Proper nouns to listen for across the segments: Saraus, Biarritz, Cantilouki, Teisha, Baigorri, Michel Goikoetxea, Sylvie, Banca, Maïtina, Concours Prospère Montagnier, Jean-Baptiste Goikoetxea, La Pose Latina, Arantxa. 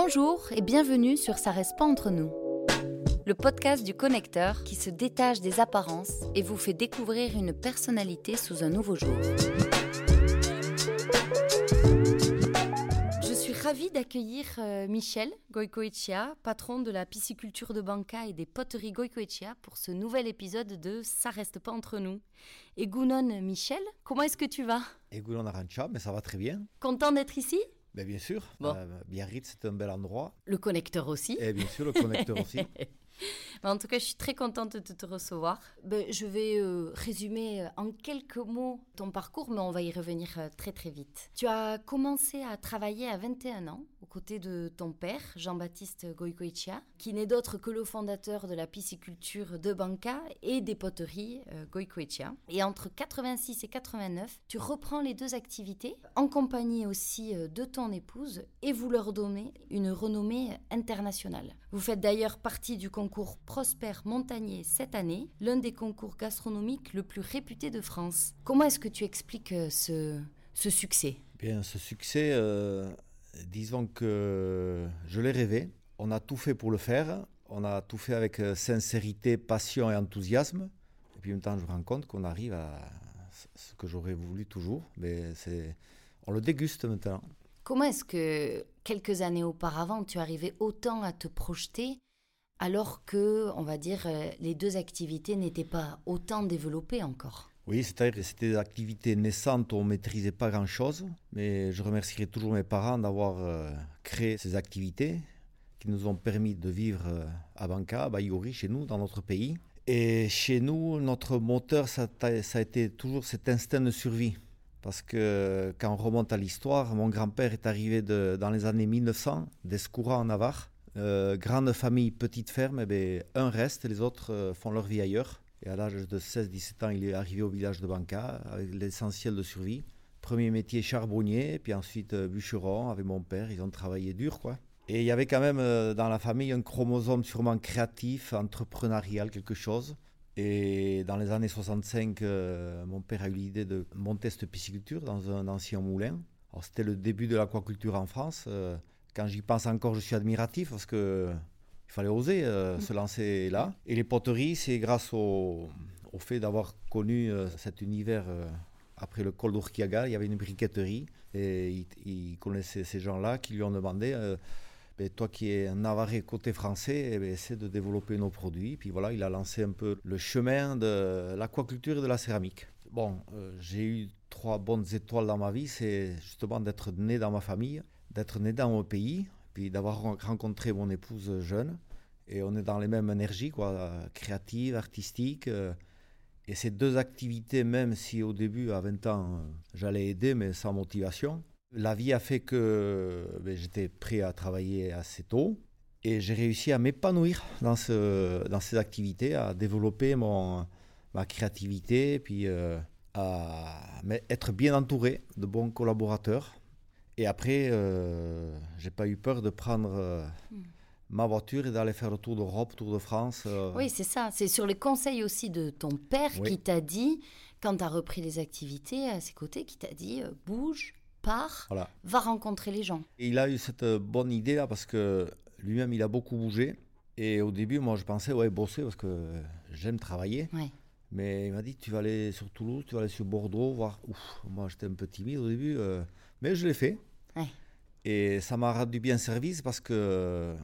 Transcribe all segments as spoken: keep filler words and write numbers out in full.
Bonjour et bienvenue sur Ça reste pas entre nous, le podcast du Connecteur qui se détache des apparences et vous fait découvrir une personnalité sous un nouveau jour. Je suis ravie d'accueillir Michel Goikoetxea, patron de la pisciculture de Banca et des poteries Goikoetxea, pour ce nouvel épisode de Ça reste pas entre nous. Egunon Michel, comment est-ce que tu vas? Egunon Arantxa, mais ça va très bien. Content d'être ici? Ben bien sûr, bon. euh, Biarritz c'est un bel endroit. Le Connecteur aussi. Et bien sûr, le Connecteur aussi. En tout cas, je suis très contente de te recevoir. Ben, je vais euh, résumer en quelques mots ton parcours, mais on va y revenir euh, très très vite. Tu as commencé à travailler à vingt et un ans, aux côtés de ton père, Jean-Baptiste Goikoetxea, qui n'est d'autre que le fondateur de la pisciculture de Banca et des poteries euh, Goikoetxea. Et entre quatre-vingt-six et quatre-vingt-neuf, tu reprends les deux activités, en compagnie aussi euh, de ton épouse, et vous leur donnez une renommée internationale. Vous faites d'ailleurs partie du Concours Prospère Montagnier cette année, l'un des concours gastronomiques le plus réputé de France. Comment est-ce que tu expliques ce, ce succès ? Bien, ce succès, euh, disons que je l'ai rêvé. On a tout fait pour le faire. On a tout fait avec sincérité, passion et enthousiasme. Et puis en même temps, je me rends compte qu'on arrive à ce que j'aurais voulu toujours. Mais c'est, on le déguste maintenant. Comment est-ce que quelques années auparavant, tu arrivais autant à te projeter ? Alors que, on va dire, les deux activités n'étaient pas autant développées encore. Oui, c'est-à-dire que c'était des activités naissantes où on ne maîtrisait pas grand-chose. Mais je remercierai toujours mes parents d'avoir euh, créé ces activités qui nous ont permis de vivre euh, à Banca, à Baigorri, chez nous, dans notre pays. Et chez nous, notre moteur, ça, ça a été toujours cet instinct de survie. Parce que quand on remonte à l'histoire, mon grand-père est arrivé de, dans les années mille neuf cents, d'Escoura en Navarre. Euh, grande famille, petite ferme, eh bien, un reste, les autres euh, font leur vie ailleurs. Et à l'âge de seize dix-sept ans, il est arrivé au village de Banca avec l'essentiel de survie. Premier métier charbonnier, puis ensuite euh, bûcheron avec mon père, ils ont travaillé dur, quoi. Et il y avait quand même euh, dans la famille un chromosome sûrement créatif, entrepreneurial, quelque chose. Et dans les années soixante-cinq, euh, mon père a eu l'idée de monter cette pisciculture dans un ancien moulin. Alors, c'était le début de l'aquaculture en France. Euh, Quand j'y pense encore, je suis admiratif parce qu'il fallait oser euh, se lancer là. Et les poteries, c'est grâce au, au fait d'avoir connu euh, cet univers. Euh, après le col d'Urquiaga, il y avait une briqueterie et il, il connaissait ces gens-là qui lui ont demandé euh, « Toi qui es un Navarrais côté français, eh bien, essaie de développer nos produits. » Puis voilà, il a lancé un peu le chemin de l'aquaculture et de la céramique. Bon, euh, j'ai eu trois bonnes étoiles dans ma vie, c'est justement d'être né dans ma famille. D'être né dans mon pays, puis d'avoir rencontré mon épouse jeune. Et on est dans les mêmes énergies, quoi, créatives, artistiques. Et ces deux activités, même si au début, à vingt ans, j'allais aider, mais sans motivation, la vie a fait que ben, j'étais prêt à travailler assez tôt. Et j'ai réussi à m'épanouir dans, ce, dans ces activités, à développer mon, ma créativité, puis euh, à être bien entouré de bons collaborateurs. Et après, euh, je n'ai pas eu peur de prendre euh, mmh. ma voiture et d'aller faire le tour d'Europe, tour de France. Euh... Oui, c'est ça. C'est sur les conseils aussi de ton père oui. qui t'a dit, quand tu as repris les activités à ses côtés, qui t'a dit euh, « bouge, pars, voilà. va rencontrer les gens ». Et il a eu cette bonne idée-là parce que lui-même, il a beaucoup bougé. Et au début, moi, je pensais « ouais, bosser parce que j'aime travailler ouais. ». Mais il m'a dit, tu vas aller sur Toulouse, tu vas aller sur Bordeaux, voir. Ouf, moi j'étais un peu timide au début, euh, mais je l'ai fait. Ouais. Et ça m'a rendu bien service parce que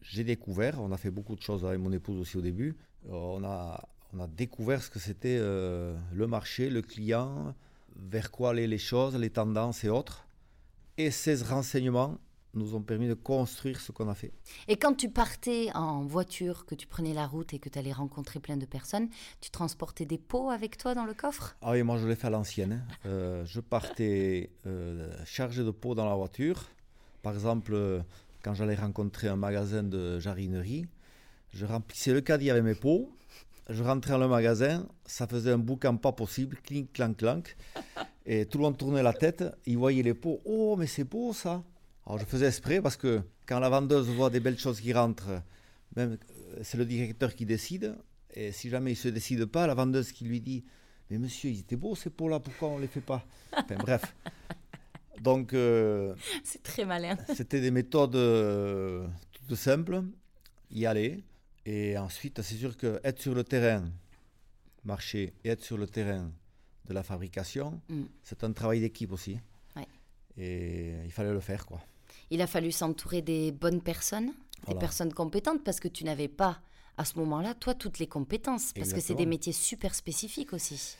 j'ai découvert, on a fait beaucoup de choses avec mon épouse aussi au début, on a, on a découvert ce que c'était euh, le marché, le client, vers quoi allaient les choses, les tendances et autres. Et ces renseignements nous ont permis de construire ce qu'on a fait. Et quand tu partais en voiture, que tu prenais la route et que tu allais rencontrer plein de personnes, tu transportais des pots avec toi dans le coffre ? Ah oui, moi je l'ai fait à l'ancienne. Hein. Euh, je partais euh, chargé de pots dans la voiture. Par exemple, quand j'allais rencontrer un magasin de jardinerie, je remplissais le caddie avec mes pots, je rentrais dans le magasin, ça faisait un boucan pas possible, clink, clank, clank. Et tout le monde tournait la tête, ils voyaient les pots. « Oh, mais c'est beau ça !» Alors je faisais exprès parce que quand la vendeuse voit des belles choses qui rentrent, même, c'est le directeur qui décide. Et si jamais il ne se décide pas, la vendeuse qui lui dit « Mais monsieur, ils étaient beaux ces pots-là, pourquoi on ne les fait pas ?» Enfin bref. Donc, euh, c'est très malin. C'était des méthodes euh, toutes simples, y aller. Et ensuite, c'est sûr qu'être sur le terrain, marcher, et être sur le terrain de la fabrication, mm. c'est un travail d'équipe aussi. Ouais. Et il fallait le faire, quoi. Il a fallu s'entourer des bonnes personnes, voilà. des personnes compétentes, parce que tu n'avais pas, à ce moment-là, toi, toutes les compétences. Parce Exactement. que c'est des métiers super spécifiques aussi.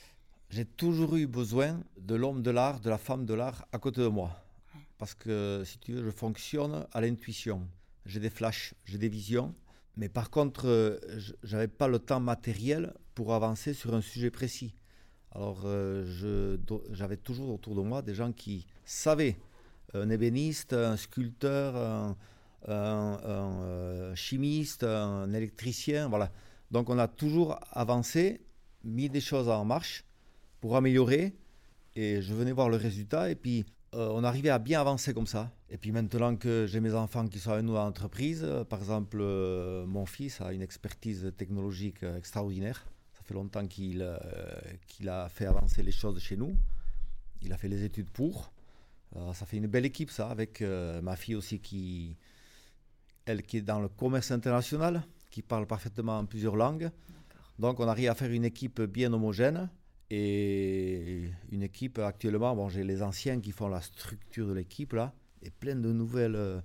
J'ai toujours eu besoin de l'homme de l'art, de la femme de l'art à côté de moi. Ouais. Parce que, si tu veux, je fonctionne à l'intuition. J'ai des flashs, j'ai des visions. Mais par contre, je n'avais pas le temps matériel pour avancer sur un sujet précis. Alors, je, j'avais toujours autour de moi des gens qui savaient. Un ébéniste, un sculpteur, un, un, un chimiste, un électricien, voilà. Donc, on a toujours avancé, mis des choses en marche pour améliorer. Et je venais voir le résultat. Et puis, euh, on arrivait à bien avancer comme ça. Et puis, maintenant que j'ai mes enfants qui sont avec nous à l'entreprise, par exemple, euh, mon fils a une expertise technologique extraordinaire. Ça fait longtemps qu'il, euh, qu'il a fait avancer les choses chez nous. Il a fait les études pour... Alors, ça fait une belle équipe, ça, avec euh, ma fille aussi, qui, elle qui est dans le commerce international, qui parle parfaitement plusieurs langues. D'accord. Donc, on arrive à faire une équipe bien homogène. Et une équipe, actuellement, bon, j'ai les anciens qui font la structure de l'équipe, là, et plein de nouvelles euh,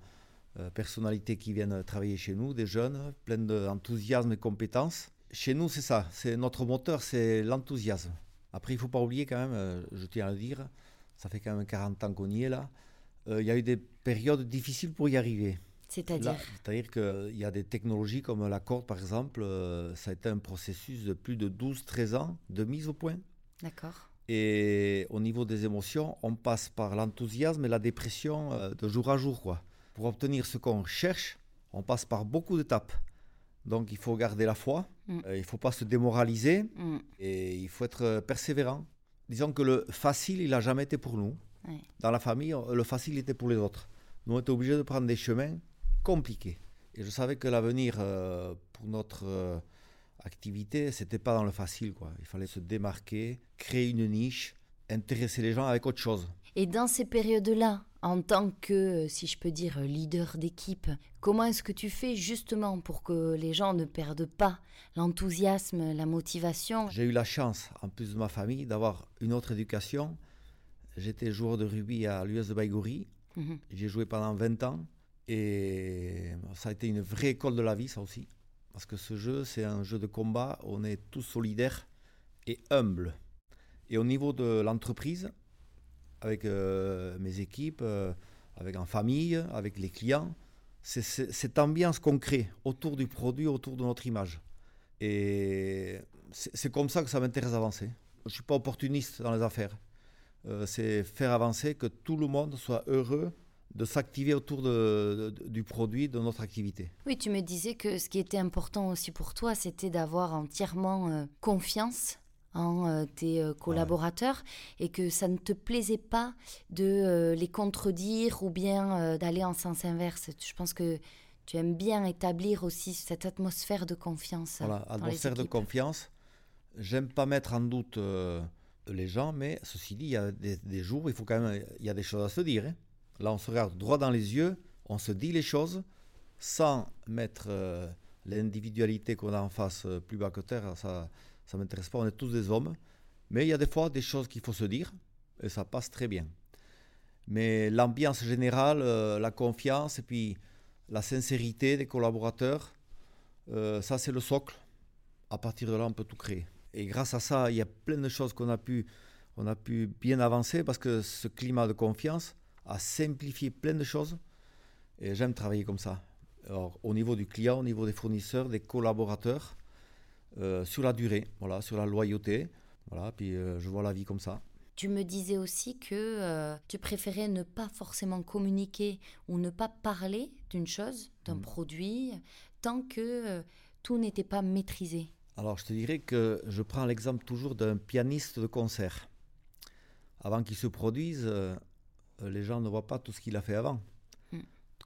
personnalités qui viennent travailler chez nous, des jeunes, plein d'enthousiasme et compétences. Chez nous, c'est ça, c'est notre moteur, c'est l'enthousiasme. Après, il ne faut pas oublier quand même, euh, je tiens à le dire, ça fait quand même quarante ans qu'on y est là. Il euh, y a eu des périodes difficiles pour y arriver. C'est-à-dire là, c'est-à-dire qu'il euh, y a des technologies comme la corde, par exemple. Euh, ça a été un processus de plus de douze à treize ans de mise au point. D'accord. Et au niveau des émotions, on passe par l'enthousiasme et la dépression euh, de jour à jour, quoi. Pour obtenir ce qu'on cherche, on passe par beaucoup d'étapes. Donc, il faut garder la foi. Mm. Euh, il ne faut pas se démoraliser. Mm. Et il faut être persévérant. Disons que le facile, il n'a jamais été pour nous. Ouais. Dans la famille, le facile était pour les autres. Nous, on était obligés de prendre des chemins compliqués. Et je savais que l'avenir euh, pour notre euh, activité, ce n'était pas dans le facile, quoi. Il fallait se démarquer, créer une niche, intéresser les gens avec autre chose. Et dans ces périodes-là, en tant que, si je peux dire, leader d'équipe, comment est-ce que tu fais justement pour que les gens ne perdent pas l'enthousiasme, la motivation? J'ai eu la chance, en plus de ma famille, d'avoir une autre éducation. J'étais joueur de rugby à l'U S de Baigorri. Mm-hmm. J'ai joué pendant vingt ans et ça a été une vraie école de la vie, ça aussi. Parce que ce jeu, c'est un jeu de combat. On est tous solidaires et humbles. Et au niveau de l'entreprise, avec euh, mes équipes, euh, avec en famille, avec les clients. C'est, c'est cette ambiance qu'on crée autour du produit, autour de notre image. Et c'est, c'est comme ça que ça m'intéresse d'avancer. Je ne suis pas opportuniste dans les affaires. Euh, c'est faire avancer, que tout le monde soit heureux de s'activer autour de, de, du produit, de notre activité. Oui, tu me disais que ce qui était important aussi pour toi, c'était d'avoir entièrement euh, confiance en tes collaborateurs, ah ouais. et que ça ne te plaisait pas de les contredire ou bien d'aller en sens inverse. Je pense que tu aimes bien établir aussi cette atmosphère de confiance. Voilà, atmosphère de confiance. J'aime pas mettre en doute euh, les gens, mais ceci dit, il y a des, des jours, il faut quand même, il y a des choses à se dire. Hein. Là, on se regarde droit dans les yeux, on se dit les choses sans mettre euh, l'individualité qu'on a en face euh, plus bas que terre. Ça, Ça ne m'intéresse pas, on est tous des hommes. Mais il y a des fois des choses qu'il faut se dire, et ça passe très bien. Mais l'ambiance générale, euh, la confiance, et puis la sincérité des collaborateurs, euh, ça c'est le socle. À partir de là, on peut tout créer. Et grâce à ça, il y a plein de choses qu'on a pu, on a pu bien avancer, parce que ce climat de confiance a simplifié plein de choses. Et j'aime travailler comme ça. Alors, au niveau du client, au niveau des fournisseurs, des collaborateurs, Euh, sur la durée, voilà, sur la loyauté. Voilà, puis euh, je vois la vie comme ça. Tu me disais aussi que euh, tu préférais ne pas forcément communiquer ou ne pas parler d'une chose, d'un mmh. produit, tant que euh, tout n'était pas maîtrisé. Alors, je te dirais que je prends l'exemple toujours d'un pianiste de concert. Avant qu'il se produise, euh, les gens ne voient pas tout ce qu'il a fait avant. Mmh.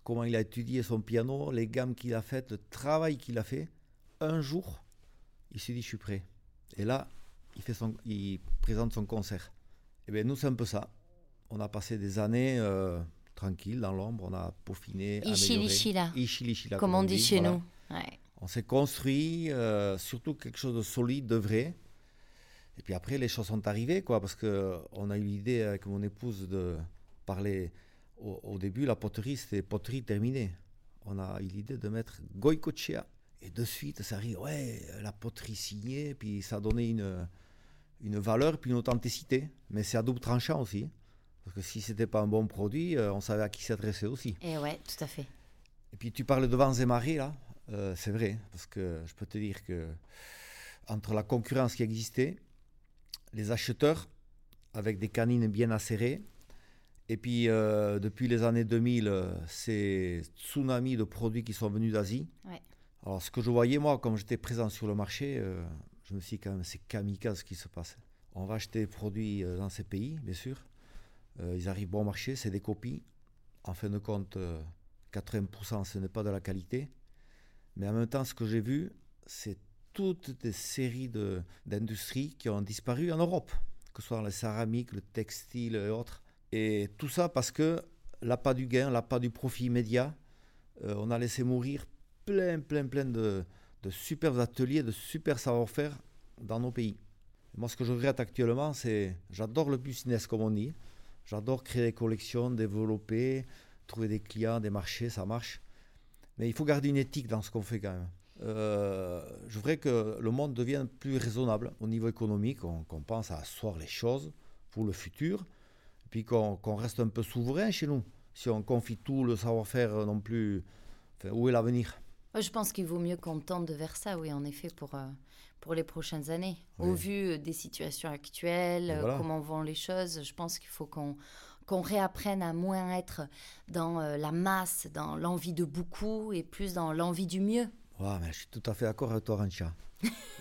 Comment il a étudié son piano, les gammes qu'il a faites, le travail qu'il a fait. Un jour, il se dit, je suis prêt. Et là, il, fait son, il présente son concert. Et bien, nous, c'est un peu ça. on a passé des années euh, tranquilles dans l'ombre, on a peaufiné, Ichilichila. Ichilichila, comme, comme on dit chez voilà. nous. Ouais. On s'est construit euh, surtout quelque chose de solide, de vrai. Et puis après, les choses sont arrivées, quoi, parce qu'on a eu l'idée avec mon épouse de parler. Au, au début, la poterie, c'était poterie terminée. On a eu l'idée de mettre Goikoetxea. Et de suite, ça arrive, ouais, la poterie signée, puis ça a donné une, une valeur, puis une authenticité. Mais c'est à double tranchant aussi. Parce que si ce n'était pas un bon produit, on savait à qui s'adresser aussi. Et ouais, tout à fait. Et puis tu parles de vents et marées, là. Euh, c'est vrai, parce que je peux te dire que entre la concurrence qui existait, les acheteurs, avec des canines bien acérées. Et puis, euh, depuis les années deux mille, euh, ces tsunamis de produits qui sont venus d'Asie. Ouais. Alors, ce que je voyais, moi, comme j'étais présent sur le marché, euh, je me suis dit, quand même, c'est kamikaze qui se passe. On va acheter des produits euh, dans ces pays, bien sûr. Euh, ils arrivent bon marché, c'est des copies. En fin de compte, euh, quatre-vingts pour cent, ce n'est pas de la qualité. Mais en même temps, ce que j'ai vu, c'est toutes des séries de, d'industries qui ont disparu en Europe, que ce soit la céramique, le textile et autres. Et tout ça parce que l'appât du gain, l'appât du profit immédiat, euh, on a laissé mourir plein, plein, plein de, de superbes ateliers, de super savoir-faire dans nos pays. Et moi, ce que je regrette actuellement, c'est j'adore le business, comme on dit. J'adore créer des collections, développer, trouver des clients, des marchés, ça marche. Mais il faut garder une éthique dans ce qu'on fait quand même. Euh, je voudrais que le monde devienne plus raisonnable au niveau économique, qu'on, qu'on pense à asseoir les choses pour le futur, et puis qu'on, qu'on reste un peu souverain chez nous. Si on confie tout le savoir-faire non plus, enfin, où est l'avenir ? Je pense qu'il vaut mieux qu'on tende vers ça, oui, en effet, pour, euh, pour les prochaines années. Oui. Au vu des situations actuelles, voilà. Comment vont les choses, je pense qu'il faut qu'on... qu'on réapprenne à moins être dans euh, la masse, dans l'envie de beaucoup et plus dans l'envie du mieux. Wow, mais je suis tout à fait d'accord avec toi, Rancha.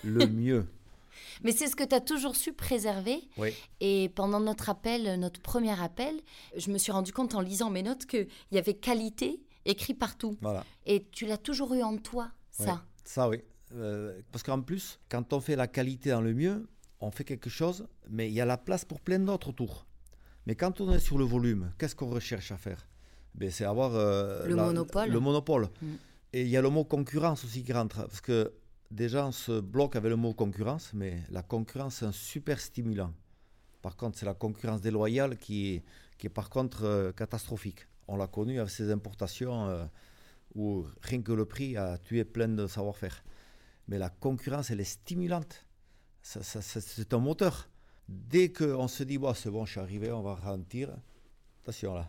Le mieux. Mais c'est ce que tu as toujours su préserver. Oui. Et pendant notre appel, notre premier appel, je me suis rendu compte en lisant mes notes qu'il y avait qualité écrit partout. Voilà. Et tu l'as toujours eu en toi, ça. Oui. Ça, oui. Euh, parce qu'en plus, quand on fait la qualité dans le mieux, on fait quelque chose, mais il y a la place pour plein d'autres autour. Mais quand on est sur le volume, qu'est-ce qu'on recherche à faire ? Ben, c'est avoir euh, le, la, monopole. le monopole. Mmh. Et il y a le mot concurrence aussi qui rentre, parce que des gens se bloquent avec le mot concurrence, mais la concurrence, c'est un super stimulant. Par contre, c'est la concurrence déloyale qui est, qui est par contre euh, catastrophique. On l'a connue avec ces importations euh, où rien que le prix a tué plein de savoir-faire. Mais la concurrence, elle est stimulante. Ça, ça, ça, c'est un moteur. Dès qu'on se dit, bah, c'est bon, je suis arrivé, on va ralentir, attention là,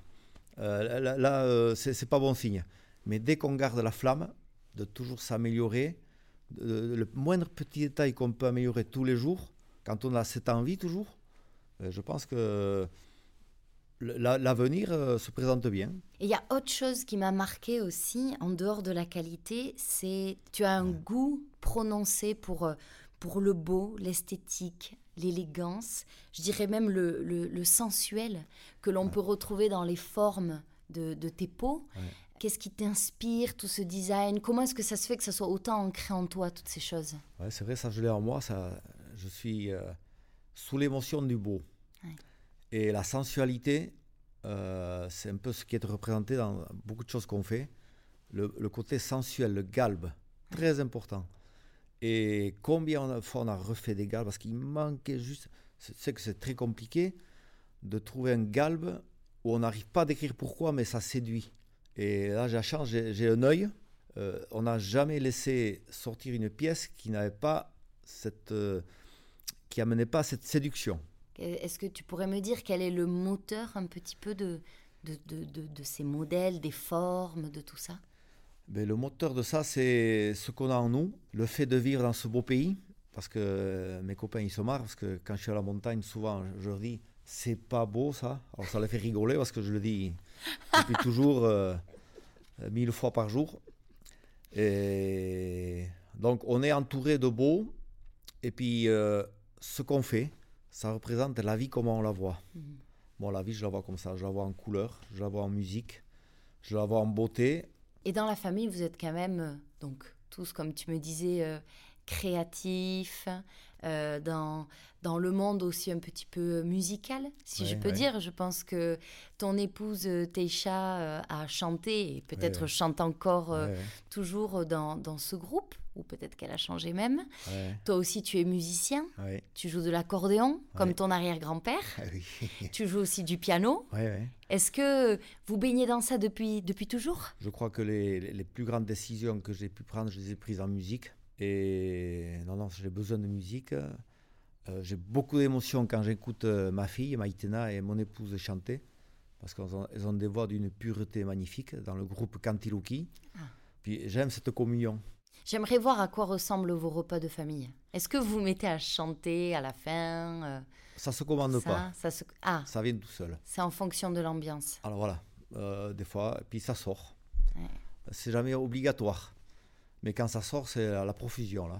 euh, là, là euh, c'est, c'est pas bon signe. Mais dès qu'on garde la flamme, de toujours s'améliorer, euh, le moindre petit détail qu'on peut améliorer tous les jours, quand on a cette envie toujours, euh, je pense que la, l'avenir euh, se présente bien. Et il y a autre chose qui m'a marqué aussi, en dehors de la qualité, c'est tu as un ouais. goût prononcé pour, pour le beau, l'esthétique, l'élégance, je dirais même le, le, le sensuel que l'on ouais. peut retrouver dans les formes de, de tes peaux. Ouais. Qu'est-ce qui t'inspire, tout ce design ? Comment est-ce que ça se fait que ça soit autant ancré en toi, toutes ces choses ? Ouais, c'est vrai, ça je l'ai en moi. Ça, je suis euh, sous l'émotion du beau. Ouais. Et la sensualité, euh, c'est un peu ce qui est représenté dans beaucoup de choses qu'on fait. Le, le côté sensuel, le galbe, très ouais. important. Et combien de fois on a refait des galbes, parce qu'il manquait juste... Tu sais que c'est très compliqué de trouver un galbe où on n'arrive pas à décrire pourquoi, mais ça séduit. Et là, j'ai la chance, j'ai, j'ai un œil. Euh, on n'a jamais laissé sortir une pièce qui n'avait pas cette... Euh, qui n'amenait pas cette séduction. Est-ce que tu pourrais me dire quel est le moteur un petit peu de, de, de, de, de ces modèles, des formes, de tout ça ? Mais le moteur de ça, c'est ce qu'on a en nous, le fait de vivre dans ce beau pays, parce que mes copains, ils se marrent, parce que quand je suis à la montagne, souvent, je leur dis, c'est pas beau ça. Alors ça les fait rigoler, parce que je le dis depuis toujours, euh, mille fois par jour. Et donc, on est entouré de beau, et puis euh, ce qu'on fait, ça représente la vie, comment on la voit. Bon, la vie, je la vois comme ça, je la vois en couleur, je la vois en musique, je la vois en beauté. Et dans la famille, vous êtes quand même, donc, tous, comme tu me disais, euh, créatif, euh, dans, dans le monde aussi un petit peu musical, si ouais, je peux ouais. dire. Je pense que ton épouse Teisha euh, a chanté, et peut-être ouais, chante encore euh, ouais, ouais. toujours dans, dans ce groupe, ou peut-être qu'elle a changé même. Ouais. Toi aussi, tu es musicien, ouais. tu joues de l'accordéon, ouais. comme ton arrière-grand-père. Ah oui. Tu joues aussi du piano. Ouais, ouais. Est-ce que vous baignez dans ça depuis, depuis toujours ? Je crois que les, les plus grandes décisions que j'ai pu prendre, je les ai prises en musique. Et non, non, j'ai besoin de musique. Euh, j'ai beaucoup d'émotions quand j'écoute ma fille, Maïtina, et mon épouse chanter, parce qu'elles ont des voix d'une pureté magnifique dans le groupe Cantilouki. Ah. Puis j'aime cette communion. J'aimerais voir à quoi ressemblent vos repas de famille. Est-ce que vous mettez à chanter à la fin euh, Ça se commande ça, pas. Ça, se... Ah. ça vient tout seul. C'est en fonction de l'ambiance. Alors voilà, euh, des fois, puis ça sort. Ouais. C'est jamais obligatoire. Mais quand ça sort, c'est la profusion, là.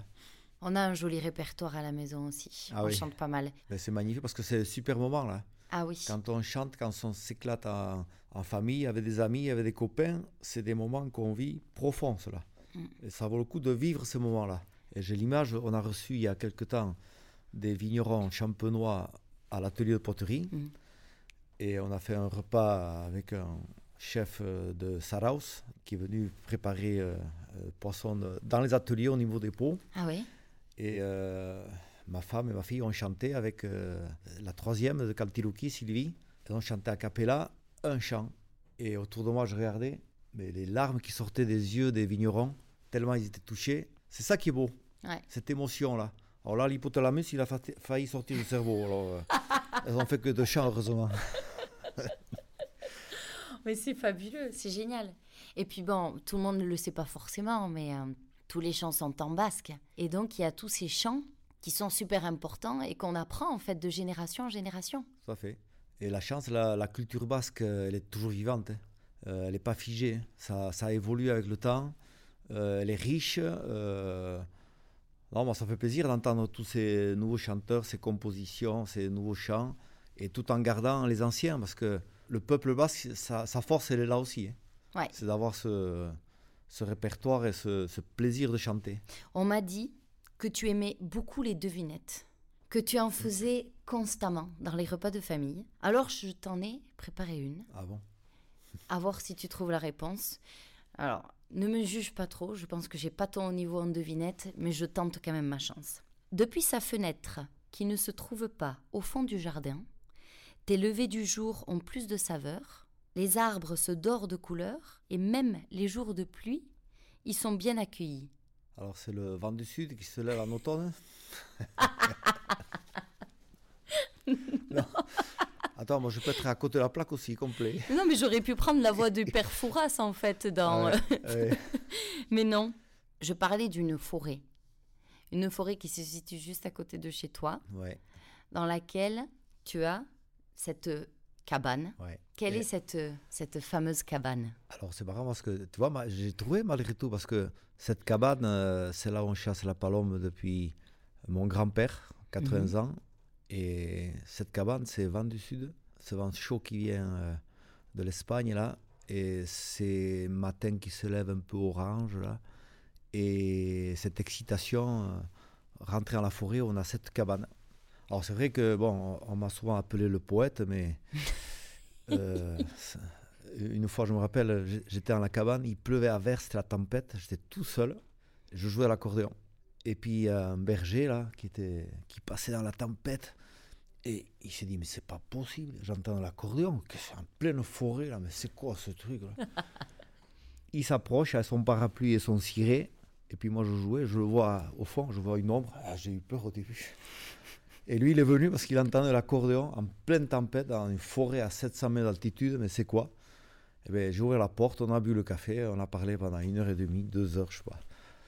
On a un joli répertoire à la maison aussi. Ah on oui. chante pas mal. Ben, c'est magnifique parce que c'est un super moment, là. Ah oui. Quand on chante, quand on s'éclate en, en famille, avec des amis, avec des copains, c'est des moments qu'on vit profonds, cela. Mm. Et ça vaut le coup de vivre ces moments-là. Et j'ai l'image, on a reçu il y a quelque temps des vignerons champenois à l'atelier de poterie. Mm. Et on a fait un repas avec un chef de Saraus, qui est venu préparer euh, euh, poisson de, dans les ateliers au niveau des pots. Ah oui. Et euh, ma femme et ma fille ont chanté avec euh, la troisième de Cantilouki, Sylvie. Elles ont chanté a cappella un chant. Et autour de moi, je regardais, mais les larmes qui sortaient des yeux des vignerons, tellement ils étaient touchés. C'est ça qui est beau, ouais. cette émotion-là. Alors là, l'hypothalamus, il a fa- failli sortir du cerveau. Alors, euh, elles n'ont fait que deux chants, heureusement. Mais c'est fabuleux, c'est génial. Et puis bon, tout le monde ne le sait pas forcément, mais euh, tous les chants sont en basque. Et donc, il y a tous ces chants qui sont super importants et qu'on apprend en fait de génération en génération. Tout à fait. Et la chance, la, la culture basque, elle est toujours vivante. Hein. Euh, elle n'est pas figée. Ça, ça évolue avec le temps. Euh, elle est riche. Euh... Non, moi, ça fait plaisir d'entendre tous ces nouveaux chanteurs, ces compositions, ces nouveaux chants, et tout en gardant les anciens, parce que le peuple basque, sa, sa force, elle est là aussi. Hein. Ouais. C'est d'avoir ce, ce répertoire et ce, ce plaisir de chanter. On m'a dit que tu aimais beaucoup les devinettes, que tu en faisais mmh. constamment dans les repas de famille. Alors, je t'en ai préparé une. Ah bon ? À voir si tu trouves la réponse. Alors, ne me juge pas trop, je pense que j'ai pas ton haut niveau en devinette, mais je tente quand même ma chance. Depuis sa fenêtre, qui ne se trouve pas au fond du jardin, tes levées du jour ont plus de saveur, les arbres se dorent de couleurs, et même les jours de pluie, ils sont bien accueillis. Alors c'est le vent du sud qui se lève en automne. Non. Non. Attends, moi je peux être à côté de la plaque aussi, complet. Non, mais j'aurais pu prendre la voix de Père Fouras en fait. Dans... Ouais, ouais. Mais non, je parlais d'une forêt. Une forêt qui se situe juste à côté de chez toi, ouais. dans laquelle tu as... cette cabane. Ouais. Quelle et est cette, cette fameuse cabane ? Alors, c'est marrant parce que, tu vois, j'ai trouvé malgré tout, parce que cette cabane, euh, c'est là où on chasse la palombe depuis mon grand-père, quatre-vingts mmh. ans. Et cette cabane, c'est vent du sud, ce vent chaud qui vient euh, de l'Espagne, là. Et ces matins qui se lèvent un peu orange, là. Et cette excitation, euh, rentrer dans la forêt, on a cette cabane. Alors c'est vrai que, bon, on m'a souvent appelé le poète, mais euh, une fois, je me rappelle, j'étais dans la cabane, il pleuvait à verse, c'était la tempête, j'étais tout seul, je jouais à l'accordéon. Et puis un berger, là, qui, était, qui passait dans la tempête, et il s'est dit, mais c'est pas possible, j'entends l'accordéon, que c'est en pleine forêt, là, mais c'est quoi ce truc, là ? Il s'approche avec son parapluie et son ciré, et puis moi je jouais, je le vois au fond, je vois une ombre, ah, j'ai eu peur au début. Et lui, il est venu parce qu'il entendait l'accordéon en pleine tempête, dans une forêt à sept cents mètres d'altitude, mais c'est quoi ? Eh bien, j'ai ouvert la porte, on a bu le café, on a parlé pendant une heure et demie, deux heures, je sais pas.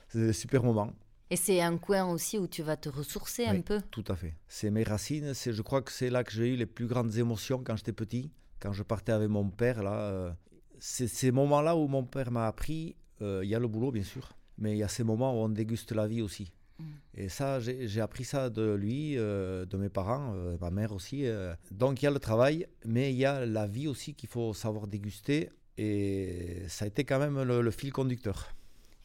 C'est des super moments. Et c'est un coin aussi où tu vas te ressourcer oui, un peu ? Tout à fait. C'est mes racines, c'est, je crois que c'est là que j'ai eu les plus grandes émotions quand j'étais petit, quand je partais avec mon père, là. Euh, c'est ces moments-là où mon père m'a appris, euh, il y a le boulot, bien sûr, mais il y a ces moments où on déguste la vie aussi. Et ça, j'ai, j'ai appris ça de lui, euh, de mes parents, euh, ma mère aussi. Euh. Donc il y a le travail, mais il y a la vie aussi qu'il faut savoir déguster. Et ça a été quand même le, le fil conducteur.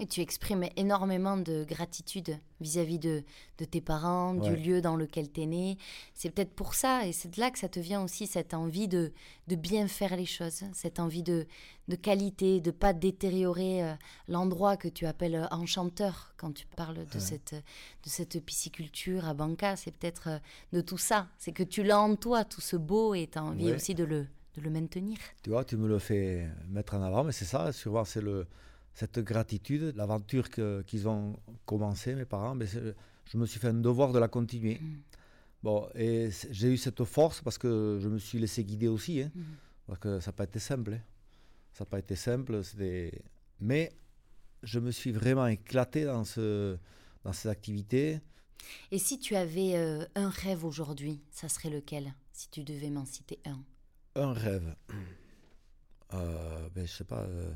Et tu exprimes énormément de gratitude vis-à-vis de, de tes parents, ouais. du lieu dans lequel tu es né. C'est peut-être pour ça, et c'est de là que ça te vient aussi, cette envie de, de bien faire les choses, cette envie de, de qualité, de ne pas détériorer euh, l'endroit que tu appelles enchanteur quand tu parles de, ouais. cette, de cette pisciculture à Banca. C'est peut-être euh, de tout ça. C'est que tu l'as en toi, tout ce beau, et tu as envie ouais. aussi de le, de le maintenir. Tu vois, tu me le fais mettre en avant, mais c'est ça, souvent c'est le... cette gratitude, l'aventure que, qu'ils ont commencée, mes parents, mais je me suis fait un devoir de la continuer. Mmh. Bon, et j'ai eu cette force parce que je me suis laissé guider aussi, hein, mmh. parce que ça n'a pas été simple. Hein. Ça n'a pas été simple, c'était... mais je me suis vraiment éclaté dans, ce, dans cette activité. Et si tu avais euh, un rêve aujourd'hui, ça serait lequel, si tu devais m'en citer un ? Un rêve euh, ben, je ne sais pas... Euh...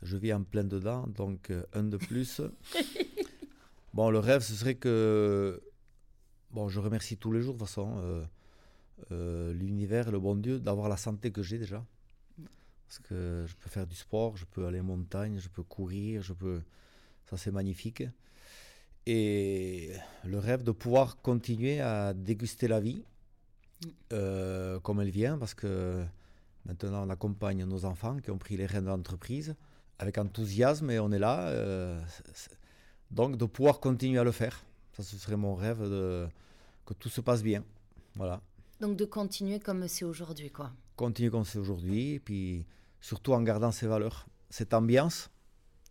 Je vis en plein dedans, donc euh, un de plus. Bon, le rêve, ce serait que... Bon, je remercie tous les jours, de toute façon, euh, euh, l'univers, le bon Dieu, d'avoir la santé que j'ai déjà. Parce que je peux faire du sport, je peux aller en montagne, je peux courir, je peux... Ça, c'est magnifique. Et le rêve de pouvoir continuer à déguster la vie euh, comme elle vient, parce que maintenant, on accompagne nos enfants qui ont pris les rênes de l'entreprise. Avec enthousiasme, et on est là. Euh, donc, de pouvoir continuer à le faire. Ça, ce serait mon rêve, de, que tout se passe bien. Voilà. Donc, de continuer comme c'est aujourd'hui, quoi. Continuer comme c'est aujourd'hui, et puis surtout en gardant ces valeurs. Cette ambiance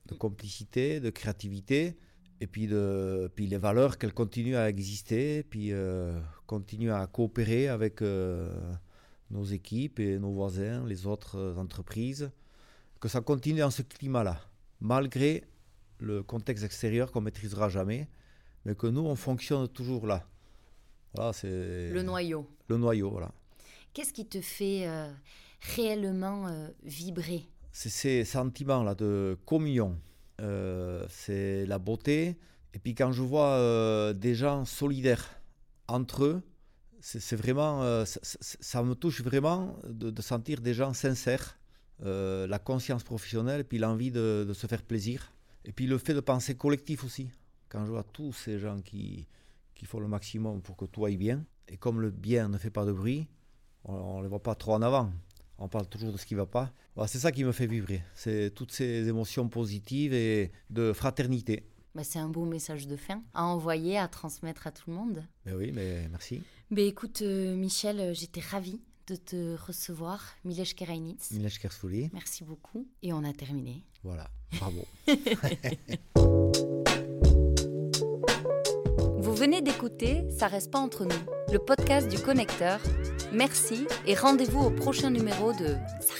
de complicité, de créativité, et puis, de, puis les valeurs qu'elles continuent à exister, puis euh, continuer à coopérer avec euh, nos équipes et nos voisins, les autres entreprises. Que ça continue dans ce climat-là, malgré le contexte extérieur qu'on ne maîtrisera jamais, mais que nous, on fonctionne toujours là. Voilà, c'est... Le noyau. Le noyau, voilà. Qu'est-ce qui te fait euh, réellement euh, vibrer ? C'est ces sentiments-là de communion, euh, c'est la beauté. Et puis quand je vois euh, des gens solidaires entre eux, c'est, c'est vraiment, euh, ça, ça me touche vraiment de, de sentir des gens sincères. Euh, la conscience professionnelle, puis l'envie de, de se faire plaisir. Et puis le fait de penser collectif aussi. Quand je vois tous ces gens qui, qui font le maximum pour que tout aille bien, et comme le bien ne fait pas de bruit, on ne les voit pas trop en avant. On parle toujours de ce qui ne va pas. Bah, c'est ça qui me fait vibrer. C'est toutes ces émotions positives et de fraternité. Bah, c'est un beau message de fin à envoyer, à transmettre à tout le monde. Mais oui, mais merci. Mais écoute, euh, Michel, j'étais ravie de te recevoir, Milesh Kerainitz. Milesh Kersouli. Merci beaucoup. Et on a terminé. Voilà, bravo. Vous venez d'écouter Ça reste pas entre nous, le podcast du Connecteur. Merci et rendez-vous au prochain numéro de Ça